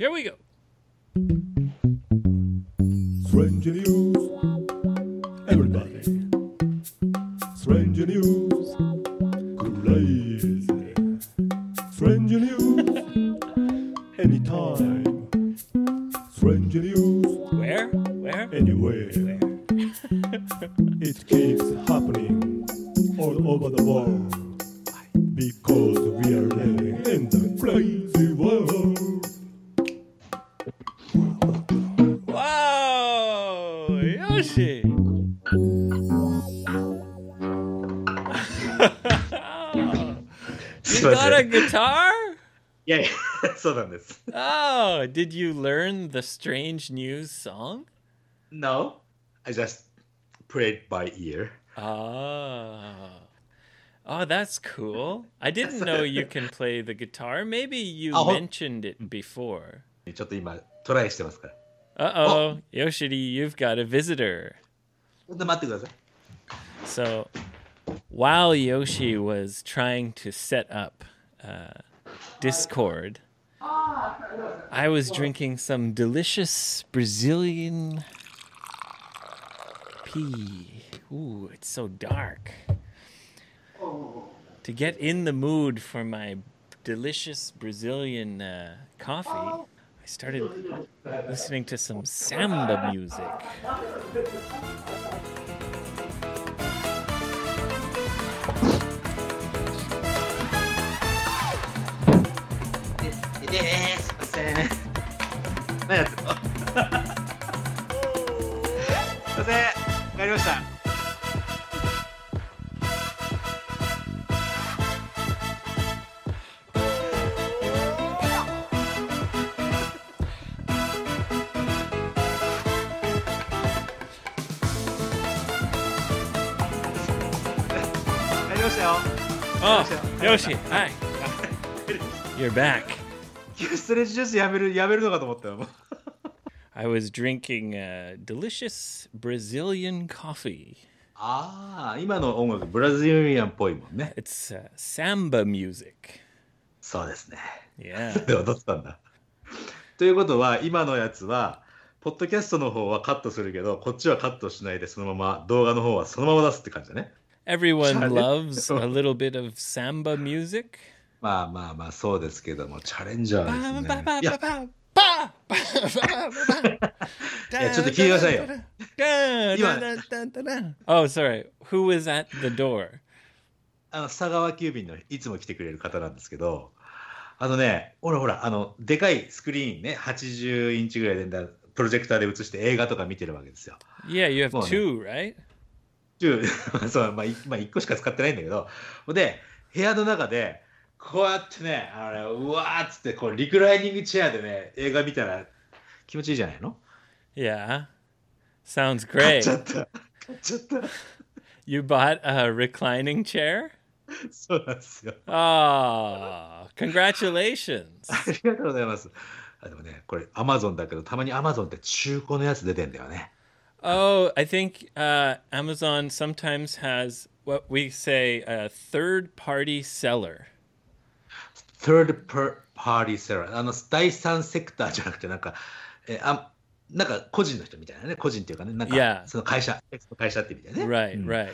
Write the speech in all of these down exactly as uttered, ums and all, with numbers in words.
Here we go. Stranger news, everybody. Stranger news, crazy. Stranger news, anytime. Stranger news, where, where, anywhere. Where? It keeps happening all over the world because we are living in the crazy world. Yoshi! You got a guitar? Yeah, so that's it. Oh, did you learn the Strange News song? No, I just played by ear. Oh, oh that's cool. I didn't know you can play the guitar. Maybe you mentioned it before. ちょっと今トライしてますから。Uh-oh, Yoshiri, you've got a visitor. So, while Yoshi was trying to set up uh, Discord, I was drinking some delicious Brazilian pee. Ooh, it's so dark. To get in the mood for my delicious Brazilian uh, coffee... I started listening to some samba music. Oh, Yoshi, hi. You're back. I was drinking a delicious Brazilian coffee. Ah, it's uh, samba music. そうですね。Yeah. で踊ったんだ。ということは今のやつはポッドキャストの方はカットするけど、こっちはカットしないでそのまま動画の方はそのまま出すって感じだね。Everyone loves a little bit of samba music. まあまあまあそうですけどもチャレンジャーですね。バババババババ。いやちょっと聞いてくださいよ。今。Oh, sorry. Who was at the door? あの佐川急便のいつも来てくれる方なんですけど、あのね、ほらほらあのでかいスクリーンね、はちじゅうインチぐらいでプロジェクターで映して映画とか見てるわけですよ。Yeah, you have two, right?そうまあ、まあ、いっこしか使ってないんだけどで部屋の中でこうやってねあれうわーっつってこうリクライニングチェアでね映画見たら気持ちいいじゃないの Yeah, sounds great 買っちゃった買っちゃった You bought a reclining chair? そうなんですよ Oh, congratulations ありがとうございますあでもねこれ Amazon だけどたまに Amazon って中古のやつ出てんだよねOh, I think uh, Amazon sometimes has what we say a third-party seller. Third-party seller. あの第三セクターじゃなくてなんか、えー、あなんか個人の人みたいなね個人っていうかねなんか、yeah. その会社会社ってみたいなね。Right,、うん、right.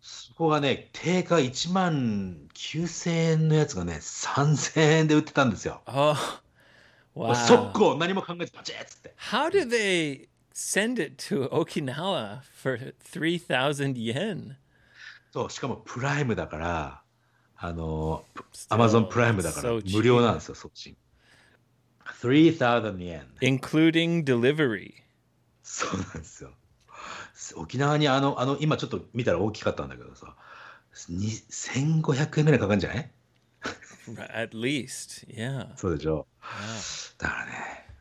そこがね定価いちまんきゅうせんえんのやつがねさんぜんえんで売ってたんですよ。Oh, wow. 速攻何も考えずパチッつって。How do they Send it to Okinawa for three thousand yen. そう、しかもプライムだから、あの、Amazon プライムだから無料なんですよ、送信。three thousand yen. Including delivery. そうなんですよ。沖縄にあの、あの、今ちょっと見たら大きかったんだけどさ、せんごひゃくえんぐらいかかるんじゃない At least, yeah. そうでしょ。Yeah. だからね。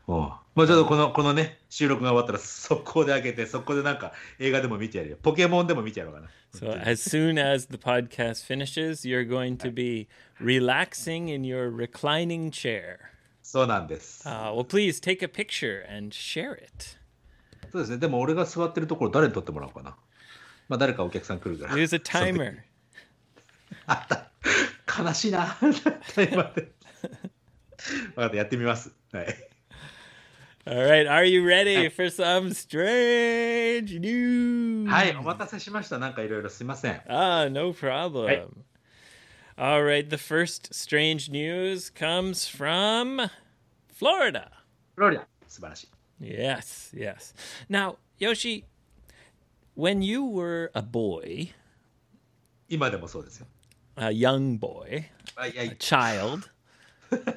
もうちょっとこのこのね収録が終わったら速攻で開けて速攻でなんか映画でも見てやるよポケモンでも見てやろうかな。So as soon as the podcast finishes, you're going to be relaxing in your reclining chair. そうなんです。Ah, well, please take a picture and share it. そうですね。でも俺が座ってるところ誰に撮ってもらおうかな。まあ誰かお客さん来るから。Use a timer. あった。悲しいな。タイマーで。分かったやってみます。はい。All right, are you ready for some strange news? はい、お待たせしました。なんかいろいろすいません。Ah, no problem.、はい、All right, the first strange news comes from Florida. Florida, 素晴らしい。Yes, yes. Now, Yoshi, when you were a boy, 今でもそうですよ。A young boy, a child.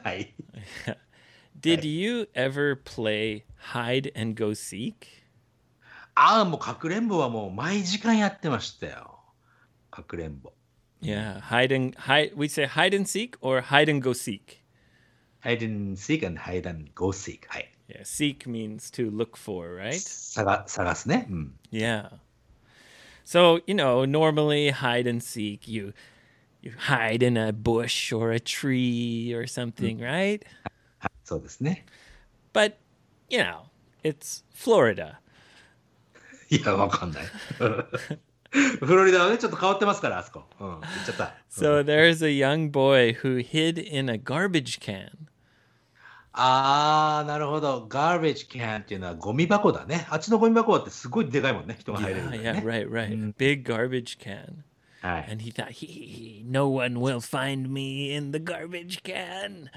はい。Did you ever play hide and go seek? ああ、もうかくれんぼはもう毎時間やってましたよ。かくれんぼ。Yeah, hide and hide. We say hide and seek or hide and go seek. Hide and seek and hide and go seek. はい。Yeah, seek means to look for, right? 探すね。うん。Yeah. So you know, normally hide and seek, you you hide in a bush or a tree or something, right?そうですね。But, you know, it's Florida. いや、わかんない。フロリダはね、ちょっと変わってますから、あそこ。うん、言っちゃった。So there's a young boy who hid in a garbage can. あー、なるほど。Garbage can っていうのはゴミ箱だね。あっちのゴミ箱ってすごいでかいもんね。人が入れる、ね。Yeah, yeah, right, right.、うん、Big garbage can.はい、And he thought, he, no one will find me in the garbage can.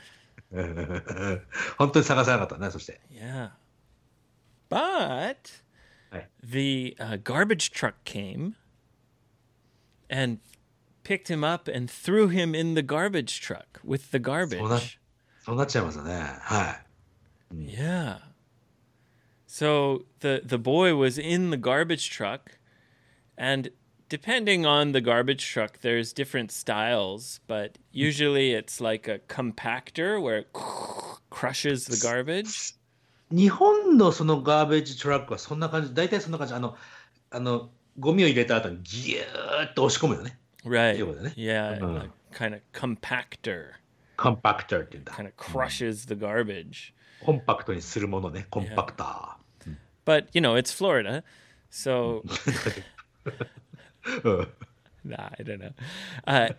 本当に探さなかったね、そして。Yeah. But the、uh, garbage truck came and picked him up and threw him in the garbage truck with the garbage. そうな、そうなっちゃいますよね。はい。うん、yeah. So the, the boy was in the garbage truck, and depending on the garbage truck, there's different styles, but usually it's like a compactor where it crushes the garbage. 日本のそのガーベージトラックはそんな感じ、大体そんな感じ、あの、あの、ゴミを入れた後にギューッと押し込むよね。Right. よね yeah,、うん、kind of compactor. Compactor って言うんだ。Kind of crushes the garbage. コンパクトにするものね、コンパクター。Yeah. But, you know, it's Florida, so... nah, I don't know. Uh,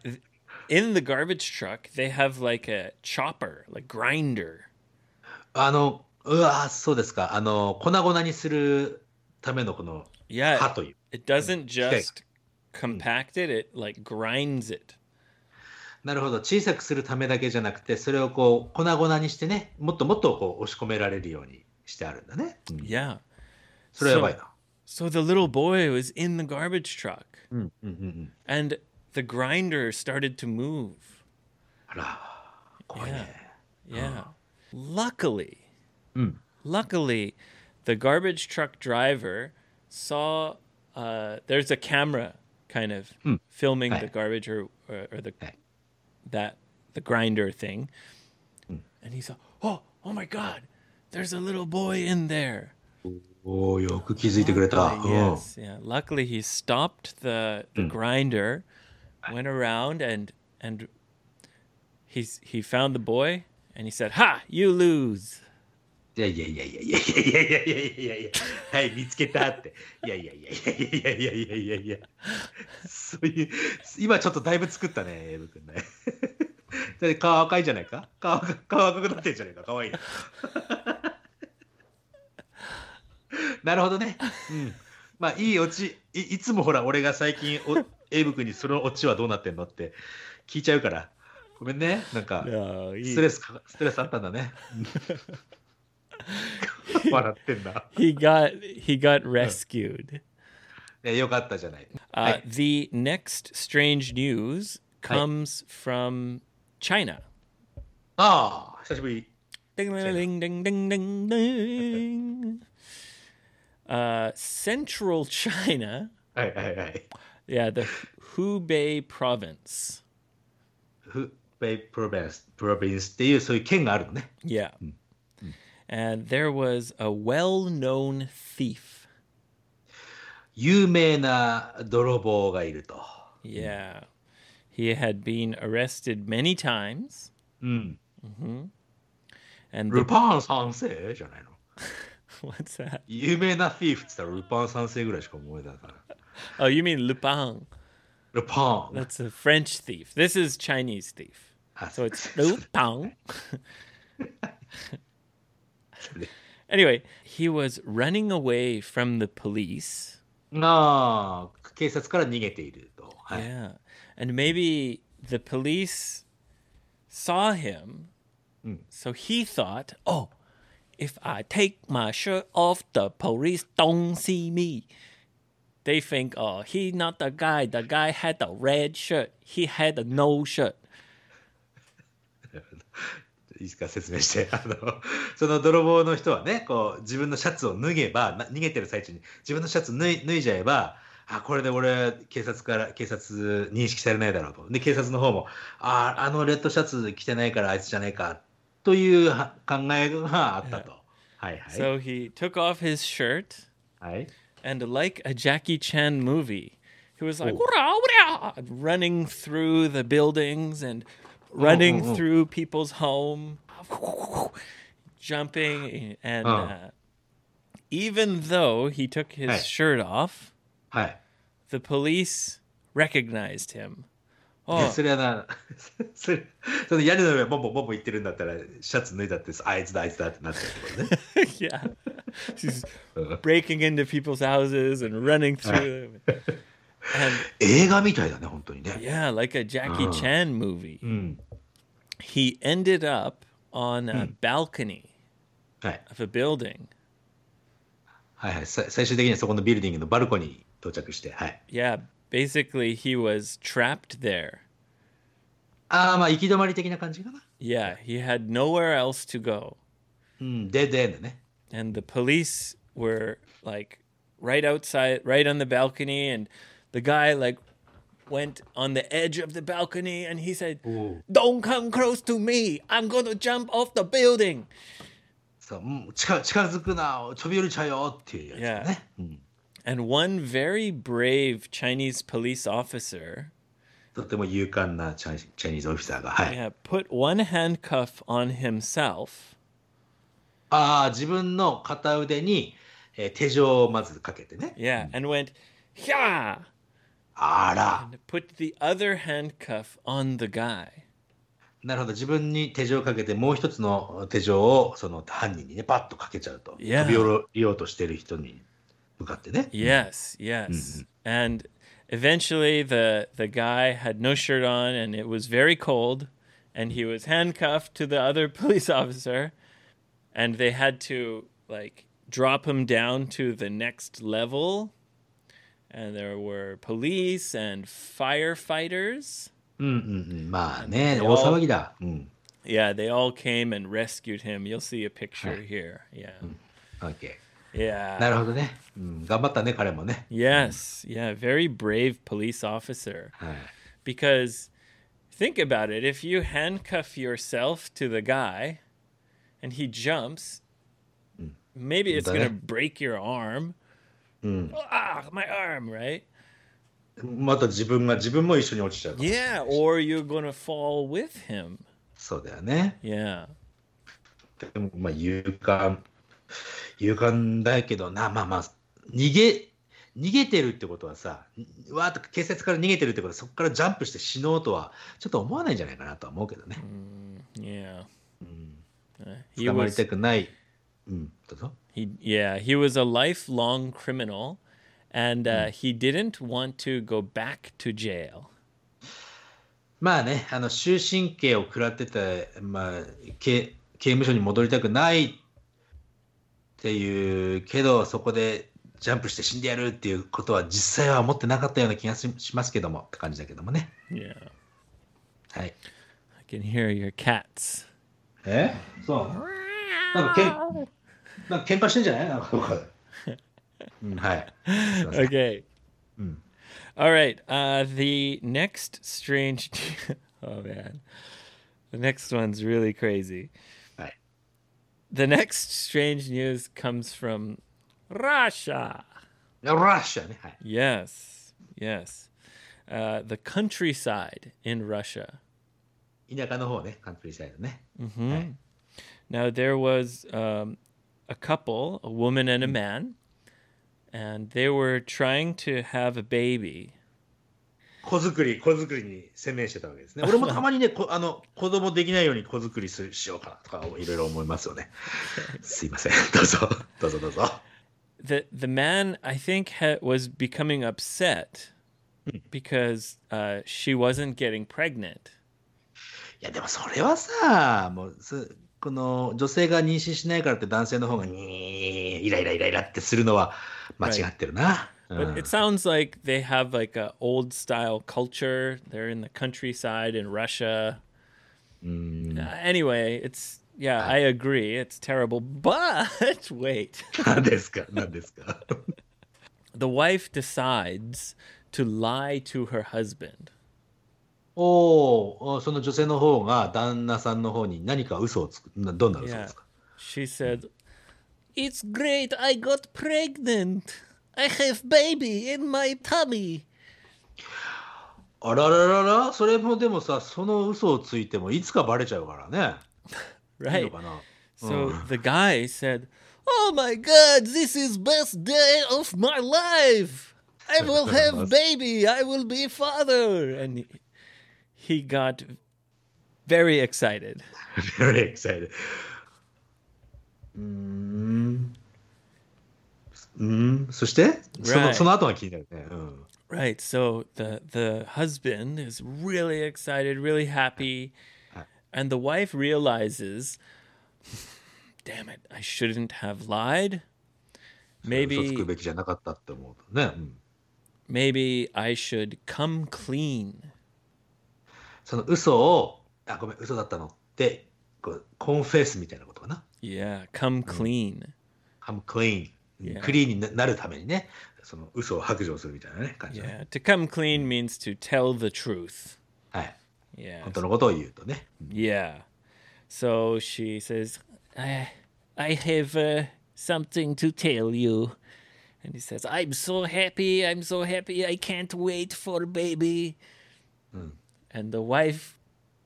in the garbage truck, they have like a chopper, like grinder. あの、うわ、そうですか。あの、粉々にするためのこの刃という。Yeah, it doesn't just compact it, it like grinds it. なるほど。小さくするためだけじゃなくて、それをこう粉々にしてね、もっともっとこう押し込められるようにしてあるんだね。うん、yeah. それはやばいな。So,So the little boy was in the garbage truck, mm-hmm. and the grinder started to move. Yeah, yeah. Luckily, mm. luckily, the garbage truck driver saw uh, there's a camera kind of mm. filming the garbage or, or, or the that the grinder thing, mm. and he saw, oh, oh my God, there's a little boy in there.Oh, よく気づいてくれた。Yes, yeah. Luckily, he stopped the, the、うん、grinder, went around, and and he he found the boy, and he said, "Ha, you lose." いやいやいやいやいやいやいやいやいやいや。はい、見つけたって。いやいやいやいやいやいやいやいや。そういう今ちょっとだいぶ作ったね、エブ君ね。で顔赤いじゃないか。顔顔赤くなってるじゃないか。可愛い。なるほどね、うん、まあいいオチ い, いつもほら俺が最近エイブ君にそのオチはどうなってんのって聞いちゃうからごめんねなんかストレスかストレスあったんだね , 笑ってんだ he got, he got rescued、うん、よかったじゃない、uh, はい、The next strange news comes、はい、from China ああ久しぶり ding ding ding ding ding ding Uh, Central China. Hey, hey, hey. Yeah, the Hubei province. Hubei province. Province. Yeah. And there was a well-known thief. 有名な泥棒がいると。 Yeah. He had been arrested many times. Mm-hmm. And the... Lupin Sanseじゃないの。What's that? 有名なフィーフって言ったらルパン三世ぐらいしか思い出さない。Oh, you mean Lupin? Lupin. That's a French thief. This is Chinese thief. So it's Lupin. Anyway, he was running away from the police. ああ、警察から逃げていると。はい。Yeah. And maybe the police saw him, so he thought, oh, if I take my shirt off, the police don't see me. They think, oh, he's not the guy. The guy had a red shirt. He had a no shirt. いいですか、説明して。あのその泥棒の人はね、こう自分のシャツを脱げば、逃げてる最中に自分のシャツ脱い、脱いじゃえば、あ、これで俺警察から警察認識されないだろうと。で警察の方も、ああのレッドシャツ着てないからあいつじゃないかという考えがあったと。はいはい。So he took off his shirt. はい。And like a Jackie Chan movie, he was like, "Ora, ora!" running through the buildings and running oh, oh, oh. through people's home, jumping, and oh. uh, even though he took his hey. shirt off, hey. the police recognized him. Oh, それはな、それ、その屋根の上ボンボンボンボン行ってるんだったら、シャツ脱いだって、あいつだあいつだってなっちゃうね。Yeah, she's breaking into people's houses and running through them. 映画みたいだね、本当にね。Yeah, like a Jackie Chan movie.、うん、He ended up on a balcony、うん、of a building. はいはい、最終的にはそこのビルディングのバルコニーに到着して、はい。Yeah, basically he was trapped there. ああ、まあ行き止まり的な感じかな。Yeah, he had nowhere else to go. うん、デッドエンドね。And the police were like right outside, right on the balcony, and the guy like went on the edge of the balcony and he said, "Don't come close to me. I'm going to jump off the building." So, 近づくな、飛び降りちゃうよっていうやつね。And one very brave Chinese police officer, とても勇敢なチャイニーズオフィサーが、はい。Yeah, put one handcuff on himself. ああ、自分の片腕に、えー、手錠をまずかけてね。Yeah, and went, "Yeah!"And put the other handcuff on the guy. なるほど、自分に手錠をかけて、もう一つの手錠をその犯人にね、パッとかけちゃうと、yeah. 飛び降りようとしている人に向かってね。Yes, yes. うん、うん、and eventually the the guy had no shirt on, and it was very cold, and he was handcuffed to the other police officer, and they had to like drop him down to the next level.And there were police and firefighters. うんうんうん。まあね、大騒ぎだ。うん。Yeah, they all came and rescued him. You'll see a picture、はい、here. Yeah. Okay. Yeah. なるほどね。うん、頑張ったね、彼もね。Yes. Yeah, very brave police officer.、はい、Because think about it. If you handcuff yourself to the guy and he jumps, maybe it's going to break your arm.うん、ah, my arm, right? また自分が自分も一緒に落ちちゃう。Yeah, or you're gonna fall with him. そうだよね。Yeah. でもまあ勇敢、勇敢だけどな、まあまあ逃げ逃げてるってことはさ、わーっと警察から逃げてるってことは、そこからジャンプして死のうとはちょっと思わないんじゃないかなとは思うけどね。うん、yeah. うん。捕まりたくない。うん、どうぞ。He, yeah, he was a lifelong criminal, and uh, he didn't want to go back to jail. まあね、あの終身刑を食らってた、まあ、刑、刑務所に戻りたくないっていうけど、そこでジャンプして死んでやるっていうことは実際は思ってなかったような気がしますけどもって感じだけどもね。Yeah. はい。I can hear your cats. え？そう。なんかけ。なんかケンパしてんじゃない？なんかうん、はい。Okay. All right.、Uh, the next strange. Oh man. The next one's really crazy. はい。The next strange news comes from Russia. Russia ね。はい。Yes. Yes.、Uh, the countryside in Russia. 田舎の方ね、カントリーサイドね。Mm-hmm. はい。Now there was、um,a couple, a woman and a man, and they were trying to have a baby. 子作り子作りに専念してたわけですね。俺もたまにねあの子供できないように子作りするしようかなとかいろいろ思いますよね。すいません。どうぞどうぞどうぞ。The the man I think ha- was becoming upset because、uh, she wasn't getting pregnant. いやでもそれはさもうすこの女性が妊娠しないからって男性の方がにイライライライラってするのは間違ってるな。Right.But it sounds like they have like a old style culture. They're in the countryside in Russia. Mm. Uh, anyway, it's yeah, I agree. It's terrible. But wait. 何ですか？何ですか？ The wife decides to lie to her husband. おお、その女性の方が旦那さんの方に何か嘘をつく。どんな嘘ですか？ She said, "It's great. I got pregnant."I have baby in my tummy. あらららら、それもでもさ、その嘘をついてもいつかバレちゃうからね。Right. いいのかな。So、うん、the guy said, "Oh my God, this is best day of my life. I will have baby. I will be father." And he got very excited. Very excited. うーん。Mm-hmm. そして、right. その、その後が気になるね。うん。Right. So the the husband is really excited, really happy, はい。and the wife realizes, "Damn it, I shouldn't have lied. Maybe 嘘つくべきじゃなかったって思うとね。うん。Maybe I should come clean." その嘘を、あ、ごめん、嘘だったのって、こう、コンフェースみたいなことかな。Yeah, come clean.、うん、come clean.Yeah. Clean になるためにね、その嘘を白状するみたいなね感じね。Yeah, to come clean means to tell the truth. はい。Yeah. 本当のことを言うとね。Yeah. So she says, I, I have、uh, something to tell you. And he says, I'm so happy, I'm so happy, I can't wait for baby.、うん、And the wife,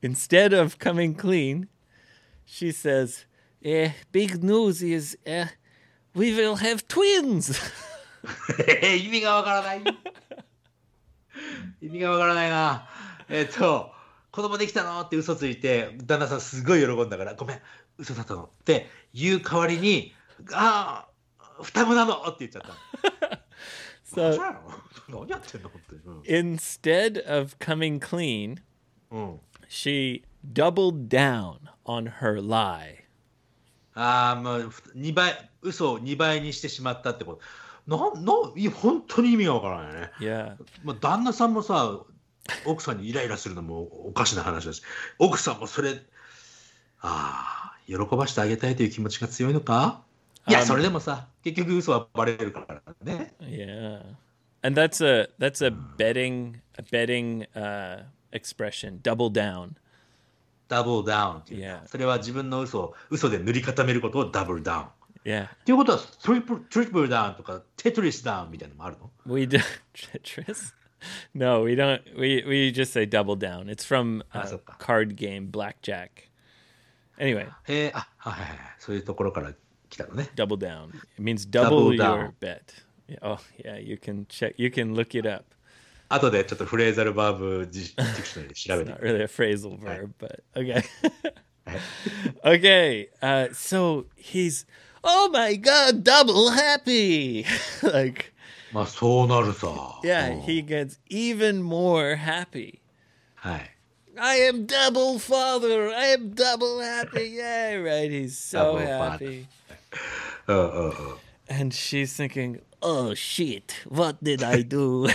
instead of coming clean, she says, eh, big news is, eh,We will have twins! 意味がわからない。意味がわからないな。えっと、子供できたのって嘘ついて、旦那さんすごい喜んだから、ごめん、嘘だったのって言う代わりに、ああ、双子なのって言っちゃった。そう。何やってんの本当に。Instead of coming clean, she doubled down on her lie.あもうにばい嘘をにばいにしてしまったってことなな本当に意味がわからないね、yeah. まあ、旦那さんもさ奥さんにイライラするのもおかしな話だし奥さんもそれあ喜ばしてあげたいという気持ちが強いのか、um, いやそれでもさ結局嘘はバレるからね、yeah. And that's a, that's a betting, a betting、uh, expression double downダブルダウンっていう、yeah. それは自分の嘘を嘘で塗り固めることをダブルダウン。Yeah. っていうことはトリプル、トリプルダウンとかテトリスダウンみたいなのもあるの We do Tetris? No, we don't. We we just say double down. It's from a、uh, card game blackjack. Anyway. えー、あ、はいはいはい。そういうところから来たのね。Double down. It means double, double your bet. Oh yeah, you can check. You can look it up.後でちょっとフレーザルバーブディクショナリーで調べて。It's not really a phrasal verb, but okay. Okay,、uh, so he's, oh my god, double happy. Like, まあそうなるさ。Yeah, he gets even more happy. はい。I am double father. I am double happy. Yeah, right. He's so happy. うんうんうん。And she's thinking, oh shit, what did I do?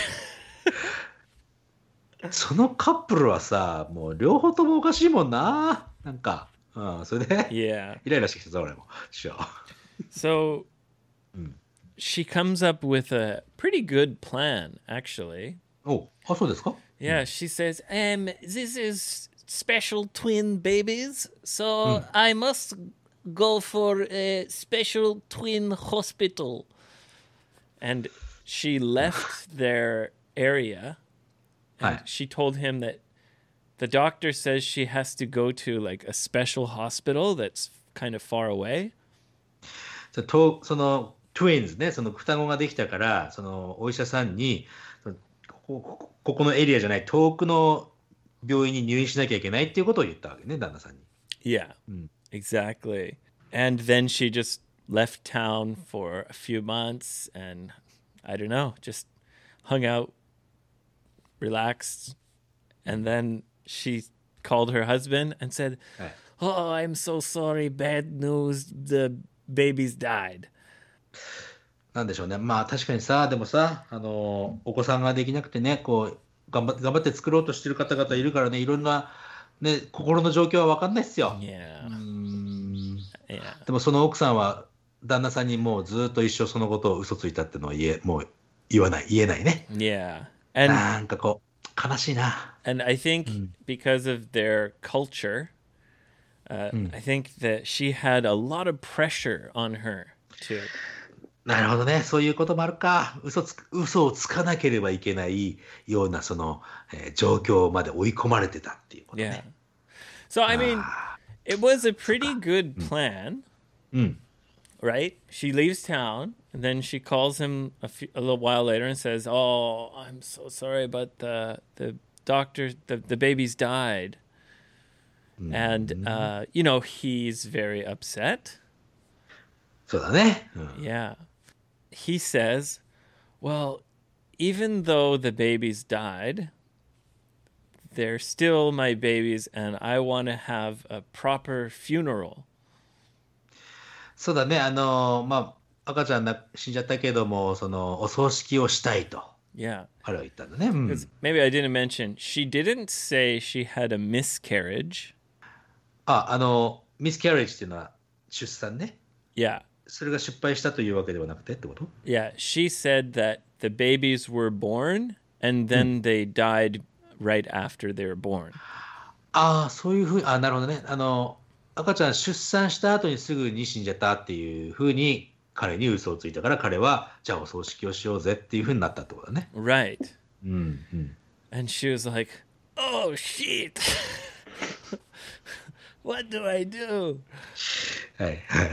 そのカップルはさもう両方ともおかしいもんななんか、うん、それで、yeah. イライラしてきたぞ俺も So、うん、she comes up with a pretty good plan actually おあそうですか Yeah、うん、she says、um, this is special twin babies so、うん、I must go for a special twin hospital and she left their area and、はい、she told him that the doctor says she has to go to like a special hospital that's kind of far away その twins ねその双子ができたからそのお医者さんにここのエリアじゃない遠くの病院に入院しなきゃいけないっていうことを言ったわけね、旦那さんに。Yeah,、うん、exactly. And then she just left town for a few months and I don't know, just hung out, relaxed, and then she called her husband and said, "Oh, I'm so sorry, bad news, the baby's died."なんでしょうね、まあ確かにさ、でもさ、あのお子さんができなくてね、こう頑張頑張って作ろうとしてる方々いるからね、いろんな、ね、心の状況は分かんないっすよ、yeah. うーん yeah. でもその奥さんは旦那さんにもうずっと一生そのことを嘘ついたってのは言えもう言わない言えないね、yeah. And, なんかこう悲しいな。 And I think、うん、because of their culture、uh, うん、I think that she had a lot of pressure on her too。なるほどね、そういうこともあるか。嘘つ嘘をつかなければいけないようなその、えー、状況まで追い込まれてたっていうことね。Yeah. So I mean, it was a pretty good plan, うんうん、right? She leaves town, and then she calls him a, few, a little while later and says, "Oh, I'm so sorry, but the the doctor, the the baby's died,、うん、and、uh, you know he's very upset." そうだね。うん、yeah.He says, well, even though the babies died, they're still my babies, and I want to have a proper funeral. そうだね、あの、まあ、赤ちゃんが死んじゃったけども、その、お葬式をしたいと。Yeah. 彼は言ったんだね。うん。 Because maybe I didn't mention, she didn't say she had a miscarriage. あ、あの、miscarriage っていうのは出産ね。Yeah.それが失敗したというわけではなくてってこと？ Yeah, she said that the babies were born and then they died right after they were born. ああ、そういうふうに、あ、なるほどね。あの、赤ちゃん出産した後にすぐに死んじゃったっていうふうに彼に嘘をついたから、彼はじゃあお葬式をしようぜっていうふうになったってことだね。Right. うんうん。And she was like, oh shit! What do I do? はいはい。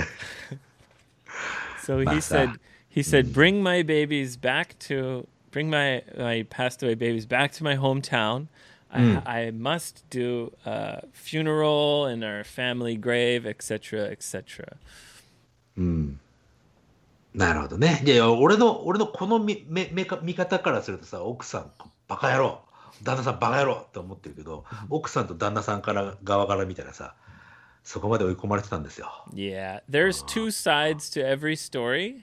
So he said, he said, bring my babies back to, bring my, my passed away babies back to my hometown. I,、うん、I must do a funeral in our family grave, et cetera, et cetera. うん。なるほどね。いやいや、俺の、俺のこの見、見、見方からするとさ、奥さん、バカ野郎、旦那さん、バカ野郎って思ってるけど、奥さんと旦那さんから側から見たらさ、そこまで追い込まれてたんですよ。Yeah, there's two sides to every story.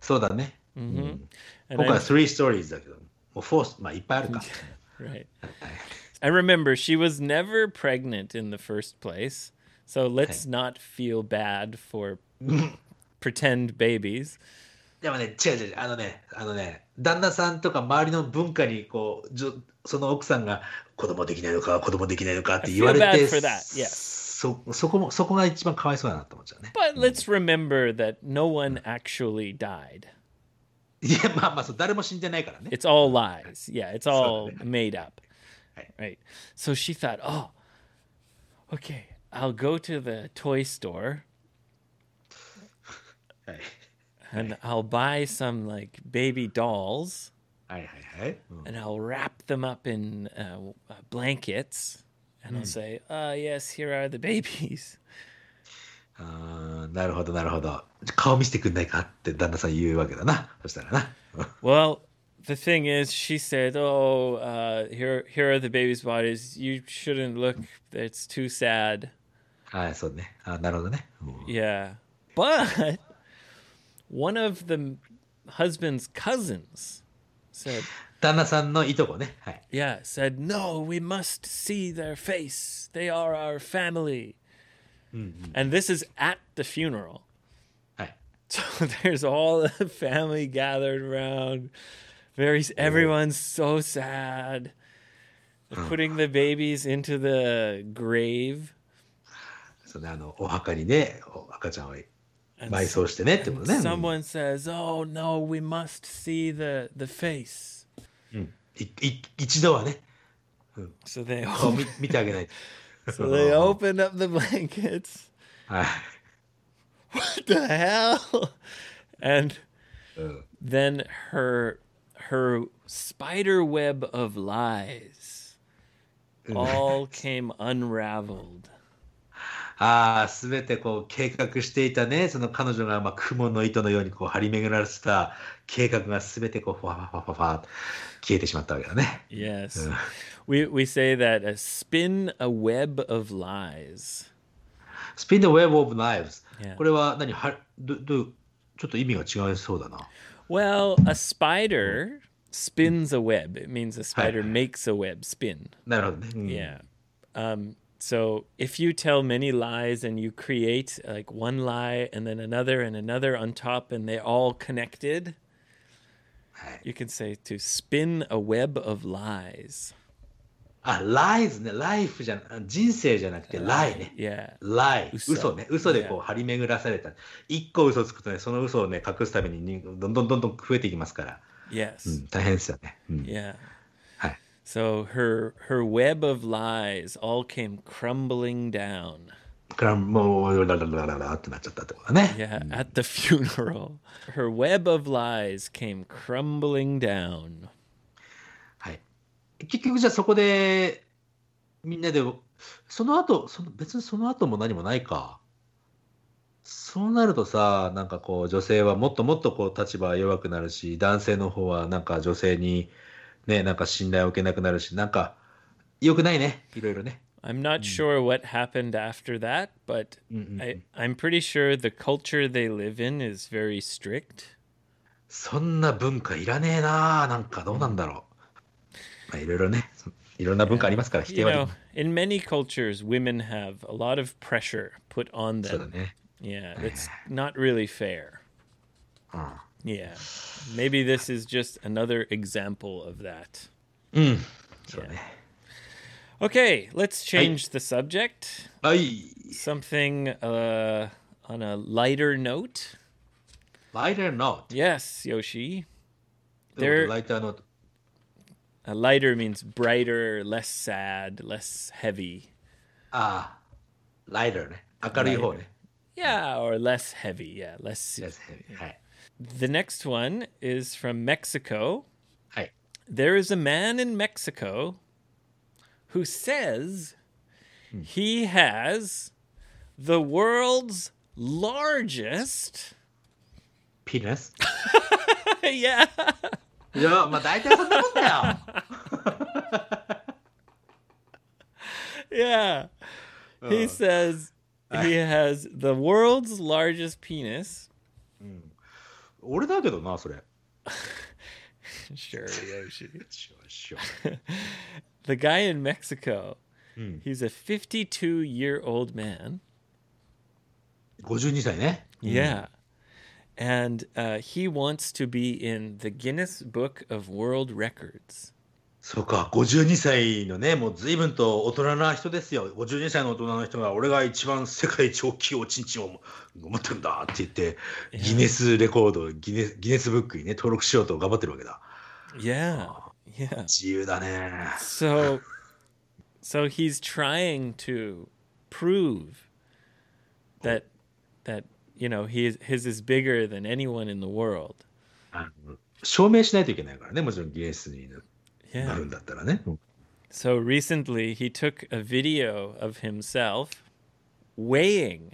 そうだね。Mm-hmm. 今回はthree storiesだけど、もうfour、まあいっぱいあるか。Right. I remember she was never pregnant in the first place, so let's not feel bad for pretend babies. でもね、違う違う、あのね、あのね、旦那さんとか周りの文化にこう、その奥さんが子供できないのか、子供できないのかって言われて。I feel bad for that. Yeah.そ, そ, こもそこが一番かわいそうだなと思っちゃうね。But let's remember that no one actually died. いや、まあまあそう、誰も死んでないからね。It's all lies. Yeah, it's all made up. Right. So she thought, oh, okay, I'll go to the toy store and I'll buy some like baby dolls and I'll wrap them up in、uh, blankets.And I'll say, ah,、uh, yes, here are the babies. あー、なるほど、なるほど。顔見せてくんないかって旦那さん言うわけだな。そしたらな。Well, the thing is, she said, oh,、uh, here, here are the babies' bodies. You shouldn't look. It's too sad. はい、そうね。あ、なるほどね。Yeah. But one of the husband's cousins said,旦那さんのいとこね。はい。Yeah, said no, we must see their face. They are our family. うん、うん。And this is at the funeral. はい。So there's all the family gathered around. Very, everyone's so sad. Putting the babies into the grave. そうね、あのお墓にね、赤ちゃんを埋葬してねってことね。Someone says, oh no, we must see the the face.うん、いい一度はね、うん、so、they opened... 見てあげない。So they opened up the blankets. はい。What the hell? And、うん、then her her spider web of lies all came unraveled. ああ、すべてこう計画していたね、その彼女がまあ雲の糸のようにこう張り巡らせた計画がすべてこうファファファファ消えてしまったわけだね。Yes, we we say that a spin a web of lies. Spin the web of lies. これは何はどどちょっと意味が違いそうだな。Well, a spider spins a web. It means a spider makes a web spin. なるほどね。Yeah. Um.So if you tell many lies and you create like one lie and then another and another on top and they're all connected, you can say to spin a web of lies. Ah, lies ね、life じゃ人生じゃなくて lie ね。Yeah. Lie 嘘ね、嘘でこう張り巡らされた。一個嘘つくとね、その嘘をね隠すためにどんどんどんどん増えていきますから。Yes. うん、大変ですよね。うん、yeah.So her her web of lies all came crumbling down. Yeah, at the funeral. Her web of lies came crumbling down. はい。結局じゃあそこでみんなでその後その別にその後も何もないか。そうなるとさ、なんかこう女性はもっともっとこう立場弱くなるし、男性の方はなんか女性にね、なんか信頼を受けなくなるし、なんか良くないね、いろいろね。I'm not sure what happened after that, but I, I'm pretty sure the culture they live in is very strict. そんな文化いらねえな、なんかどうなんだろう。まあいろいろね、いろんな文化ありますから否定はできない。You know, in many cultures, women have a lot of pressure put on them. そうだね。Yeah, it's not really fair. うん。Yeah, maybe this is just another example of that. Mm. Yeah. Okay, let's change the subject. Something uh, on a lighter note. Lighter note? Yes, Yoshi. There, lighter note. A lighter means brighter, less sad, less heavy. Ah, lighter. 明るい方ね. Yeah, or less heavy. Yeah, less, less heavy. Yeah.The next one is from Mexico. Hi. There is a man in Mexico who says hmm. he has the world's largest... Penis? yeah. Yeah, but I just don't know. Yeah. He says he has the world's largest penis. Hmm.俺だけどなそれ。Sure, Yoshi. Sure, sure. The guy in Mexico, he's a fifty-two-year-old man. fifty-two歳ね。Yeah, and uh, he wants to be in the Guinness Book of World Records. そうか、ごじゅうにさいのね、もう随分と大人な人ですよ。ごじゅうにさいの大人の人が俺が一番世界一大きいおちんちんを持ってるんだって言って、ギネスレコード、ギネス、ギネスブックにね登録しようと頑張ってるわけだ。Yeah, yeah. 自由だね。So, so he's trying to prove that that you know his his is bigger than anyone in the world. 証明しないといけないからね、もちろんギネスに。Yeah. So recently, he took a video of himself weighing.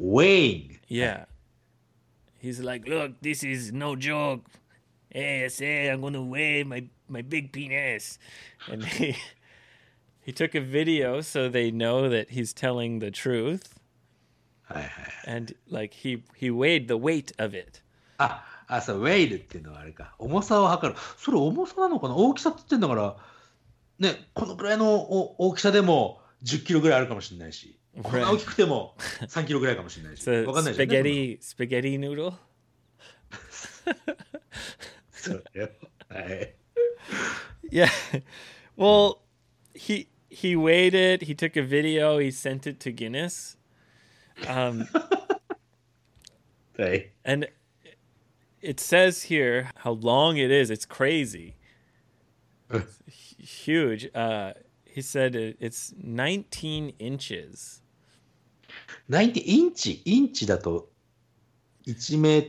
Weighing? Yeah. He's like, look, this is no joke. Hey, I say I'm going to weigh my, my big penis. And he, he took a video so they know that he's telling the truth. And like he, he weighed the weight of it. Ah.あ、そう、ウェイルっていうのはあれか、重さを測る。それ重さなのかな？大きさって言ってんだから、ね、このくらいの大きさでもじゅっキロぐらいあるかもしれないし、こんな大きくてもさんキロぐらいかもしれないし、分かんないじゃん。スパゲティ、スパゲティヌードル。それは、はい。Yeah, well, he he weighed it. He took a video. He sent it to Guinness. Um, right. And.It says here how long it is. It's crazy. It's huge. Uh, he said it's nineteen inches. nineteen inch? Inch だと いちメート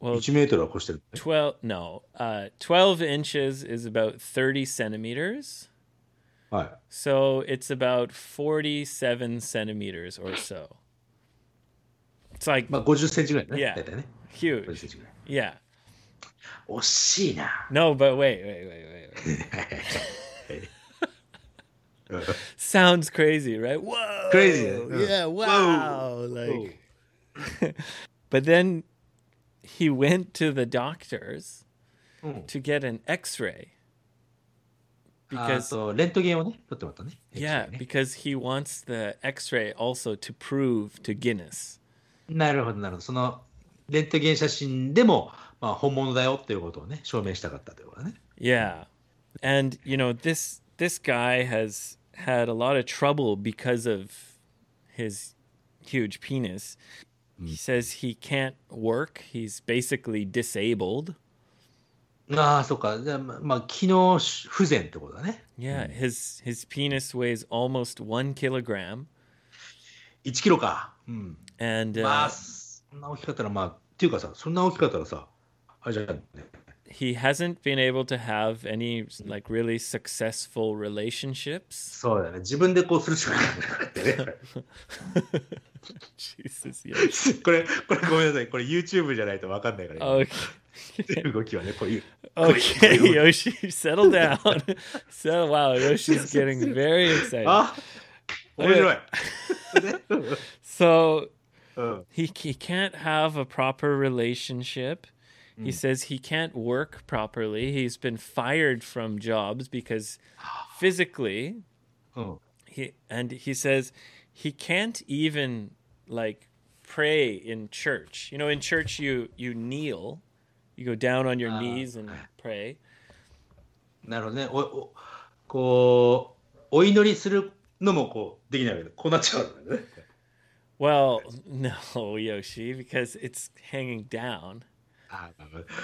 ル Well, one meterは越してる。twelve no. Uh, twelve inches is about thirty centimeters. はい。So it's about forty-seven centimeters or so. It's like まあfifty centimetersぐらいね。Yeah. 大体ね。Huge. fifty centimetersぐらい。Yeah. 惜しいな。No, but wait, wait, wait, wait, wait. Sounds crazy, right? Whoa. Crazy. Yeah. Wow. Whoa. Like. Whoa. But then he went to the doctors mm. to get an X-ray because uh, yeah, because he wants the X-ray also to prove to Guinness. なるほどなるほど。そのレントゲン写真でもまあ本物だよっていうことをね証明したかったということね。Yeah, and you know this this guy has had a lot of trouble because of his huge penis. He says he can't work. He's basically disabled. Ah, so ka. Ma, kino fuzen tte koto da ne. Yeah, his his penis weighs almost one kilogram. one kilo ka. Um. And uh, ma, sonna okikatta ra ma, tteu ka sa, sonna okikatta ra sa, are ja ne. He hasn't been able to have any like really successful relationships. So da ne. Jibun de kou suru shikarai katta ne. Jesus, yes. これこれごめんなさい。これ YouTube じゃないと分かんないから。Okay. 動きはねこういう。Okay, Yoshi, settle down. So wow, Yoshi's getting very excited. あ、面白い。So he he can't have a proper relationship. He says he can't work properly. He's been fired from jobs because physically. He and he says.He can't even like pray in church. You know, in church you you kneel, you go down on your knees and pray. なるほどね。おおこうお祈りするのもこうできないけど、こうなっちゃうんだよね。Well, no, Yoshi, because it's hanging down. あ、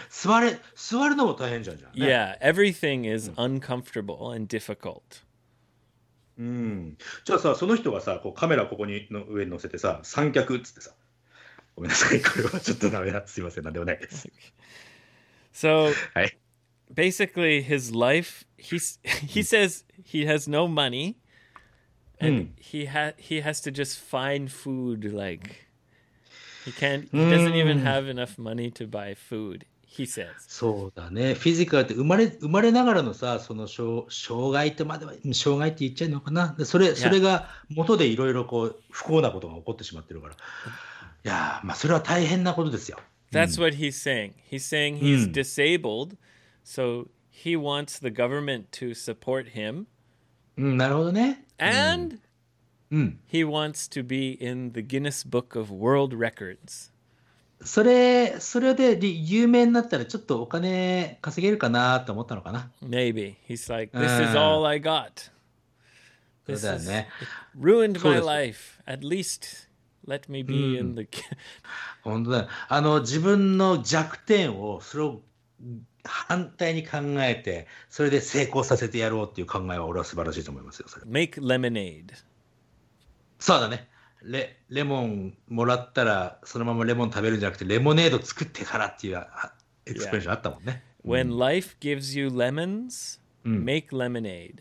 座れ座るのも大変じゃんじゃん。Yeah, everything is uncomfortable and difficult.うん、じゃあさその人がさこうカメラここにの上に乗せてさ三脚っつってさごめんなさいこれはちょっとダメだすいませんなんでもないです。So 、はい、basically his life he he says he has no money and、うん、he ha he has to just find food like he can't he doesn't even have enough money to buy food.He says. そうだね。フィジカルって生まれ生まれながらのさ、その障障害ってまでは障害って言っちゃうのかな。それそれが元でいろいろこう不幸なことが起こってしまってるから。いやー、まあそれは大変なことですよ。That's what he's saying. He's saying he's disabled, so he wants the government to support him. うん、なるほどね。And he wants to be in the Guinness Book of World Records.それ、それで有名になったらちょっとお金稼げるかなと思ったのかな。Maybe he's like this is all I got. This is ruined my life. At least let me be in the. 本当だ。あの自分の弱点をそれを反対に考えてそれで成功させてやろうっていう考えは俺は素晴らしいと思いますよ。それ。Make lemonade. そうだね。レ, レモンもらったらそのままレモン食べるんじゃなくてレモネード作ってからっていうエクスプレッションあったもんね。When、うん、life gives you lemons,、うん、make lemonade.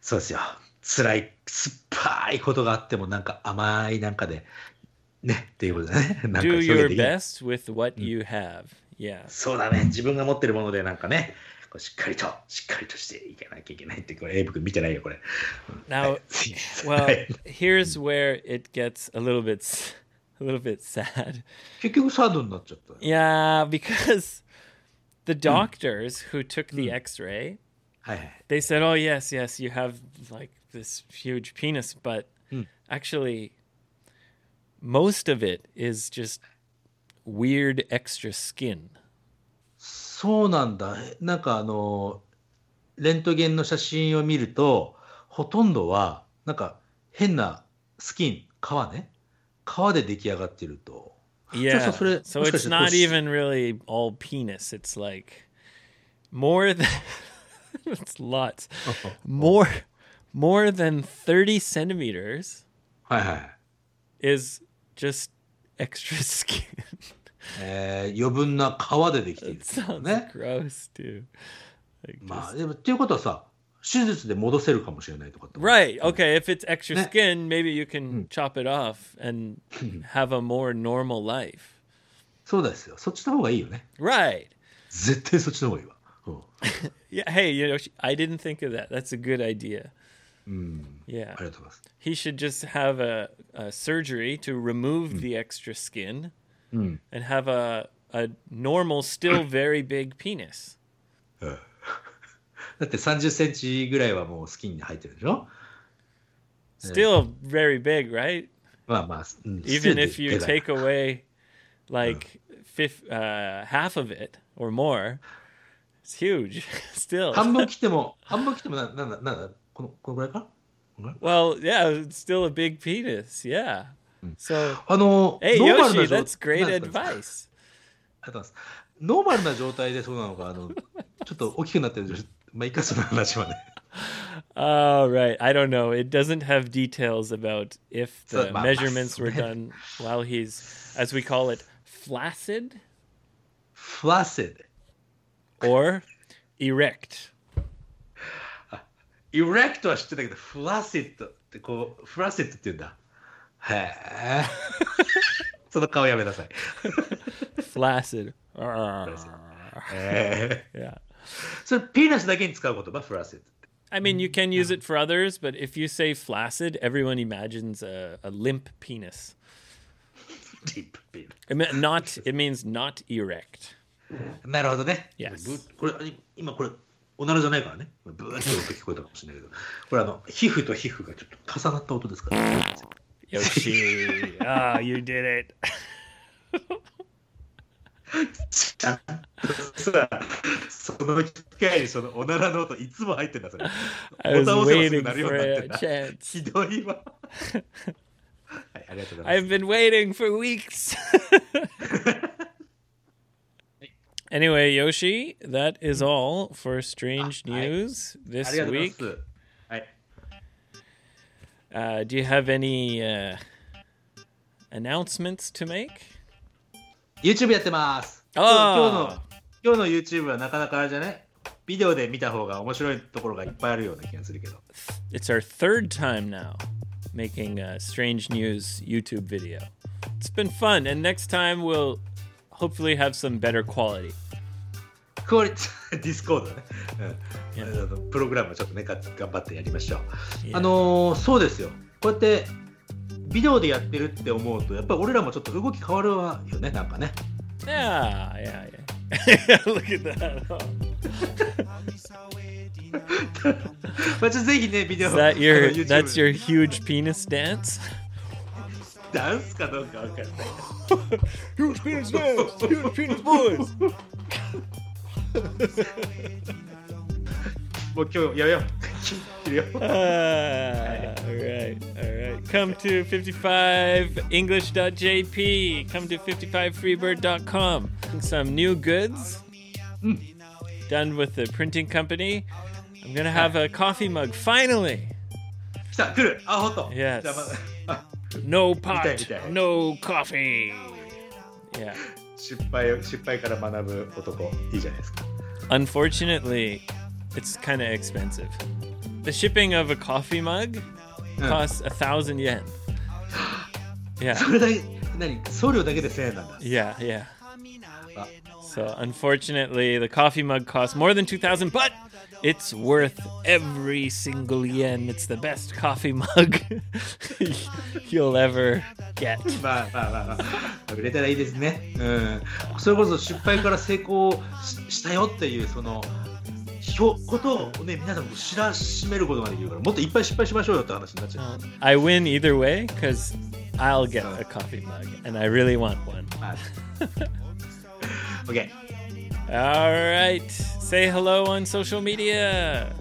そうですよ。辛い酸っぱいことがあってもなんか甘いなんかでねっていうことだね。なんか Do your best with what you have.、うん、yeah. そうだね。自分が持ってるものでなんかね。しっかりとしっかりとしていかなきゃいけないってこれエイブ君見てないよこれ。Now, well, here's where it gets a little bit a little bit sad. 結局サードになっちゃった。Yeah, because the doctors who took the X-ray, they said, "Oh yes, yes, you have like this huge penis, but actually, most of it is just weird extra skin."そうなんだ。なんかあのレントゲンの写真を見るとほとんどはなんか変なスキン皮ね皮で出来上がっていると。Yeah. So it's not even really all penis. It's like more than it's lots more more than thirty centimeters. はいはい。Is just extra skin. えー、余分な皮でできているね。Gross, dude. Like, まあでもっていうことはさ、手術で戻せるかもしれないとかって。Right. Okay. If it's extra skin,、ね、maybe you can chop it off and have a more normal life. そうですよ。そっちの方がいいよね。Right. 絶対そっちの方がいいわ。Yeah, hey, Yoshi, I didn't think of that. That's a good idea. Yeah. He should just have a, a surgery to remove the extra skin and have a, a normal, still very big penis. だってさんじゅっセンチぐらいはもうスキンに入ってるでしょ? Still very big, right? まあまあ、even if you take away like fifth, uh, half of it or more.It's huge, still. 半分切っても半分切ってもなななこのこのぐらいか？ Well, yeah, it's still a big penis, yeah. So, あの hey Yoshi, that's great advice. ありがとうございます。ノーマルな状態でそうなのかあのちょっと大きくなってるまあいかその話はね。Oh, right. I don't know. It doesn't have details about if the measurements were done while he's, as we call it, flaccid. Flaccid.Or erect. Erect は知ってたけど、flaccid ってこう、flaccid って言うんだ。へえ。その顔やめなさい。flaccid。ええ。Yeah. それピーナスだけに使う言葉、flaccid。I mean, you can use it for others, but if you say flaccid, everyone imagines a, a limp penis. Limp penis. It means not. It means not erect.なるほどね、yes. これ今これおならじゃないからねブーッと聞こえたかもしれないけどこれあの皮膚と皮膚がちょっと重なった音ですからよしああ、you did it ちゃんとさその機会にそのおならの音いつも入ってんだそれボタン押せばすぐなるようになってんだひどいわ、はい、ありがとうございます I've been waiting for weeks Anyway, Yoshi, that is all for Strange News this week. Uh, do you have any uh, announcements to make? YouTube やってます。今日の今日の YouTube はなかなかあれじゃない？ビデオで見た方が面白いところがいっぱいあるような気がするけど。It's our third time now making a Strange News YouTube video. It's been fun, and next time we'll.Hopefully have some better quality. Quality Discord ね。うん。プログラムちょっとね頑張ってやりましょう。Yeah. あのー、そうですよ。こうやってビデオでやってるって思うとやっぱり俺らもちょっと動き変わるわよねなんかね。Yeah, yeah, yeah. Look at that. またぜひねビデオ。That your that's your huge penis dance? ダンスかどうかわかんない。Huge penis boys! Huge penis boys! もう今日やめよう。切るよ。Alright, alright. Come to フィフティファイブイングリッシュドットジェーピー. Come to フィフティファイブフリーバードドットコム. Some new goods done with the printing company. I'm gonna have a coffee mug finally. 来た、来る。あ、ほんと。Yes.No pot, no coffee. Yeah. 失敗を、失敗から学ぶ男、いいじゃないですか。Unfortunately, it's kind of expensive. The shipping of a coffee mug costs a thousand yen. Yeah. それだけ、何？送料だけでせんえんなんだ。Yeah, yeah. So unfortunately, the coffee mug costs more than two thousand, but it's worth every single yen. It's the best coffee mug you'll ever get. まあまあまあ、売れたらいいですね。うん。それこそ失敗から成功したよっていうそのことをね皆さんも知らしめることができるから、もっといっぱい失敗しましょうよって話になっちゃう。I win either way because I'll get a coffee mug and I really want one. Okay. All right. Say hello on social media.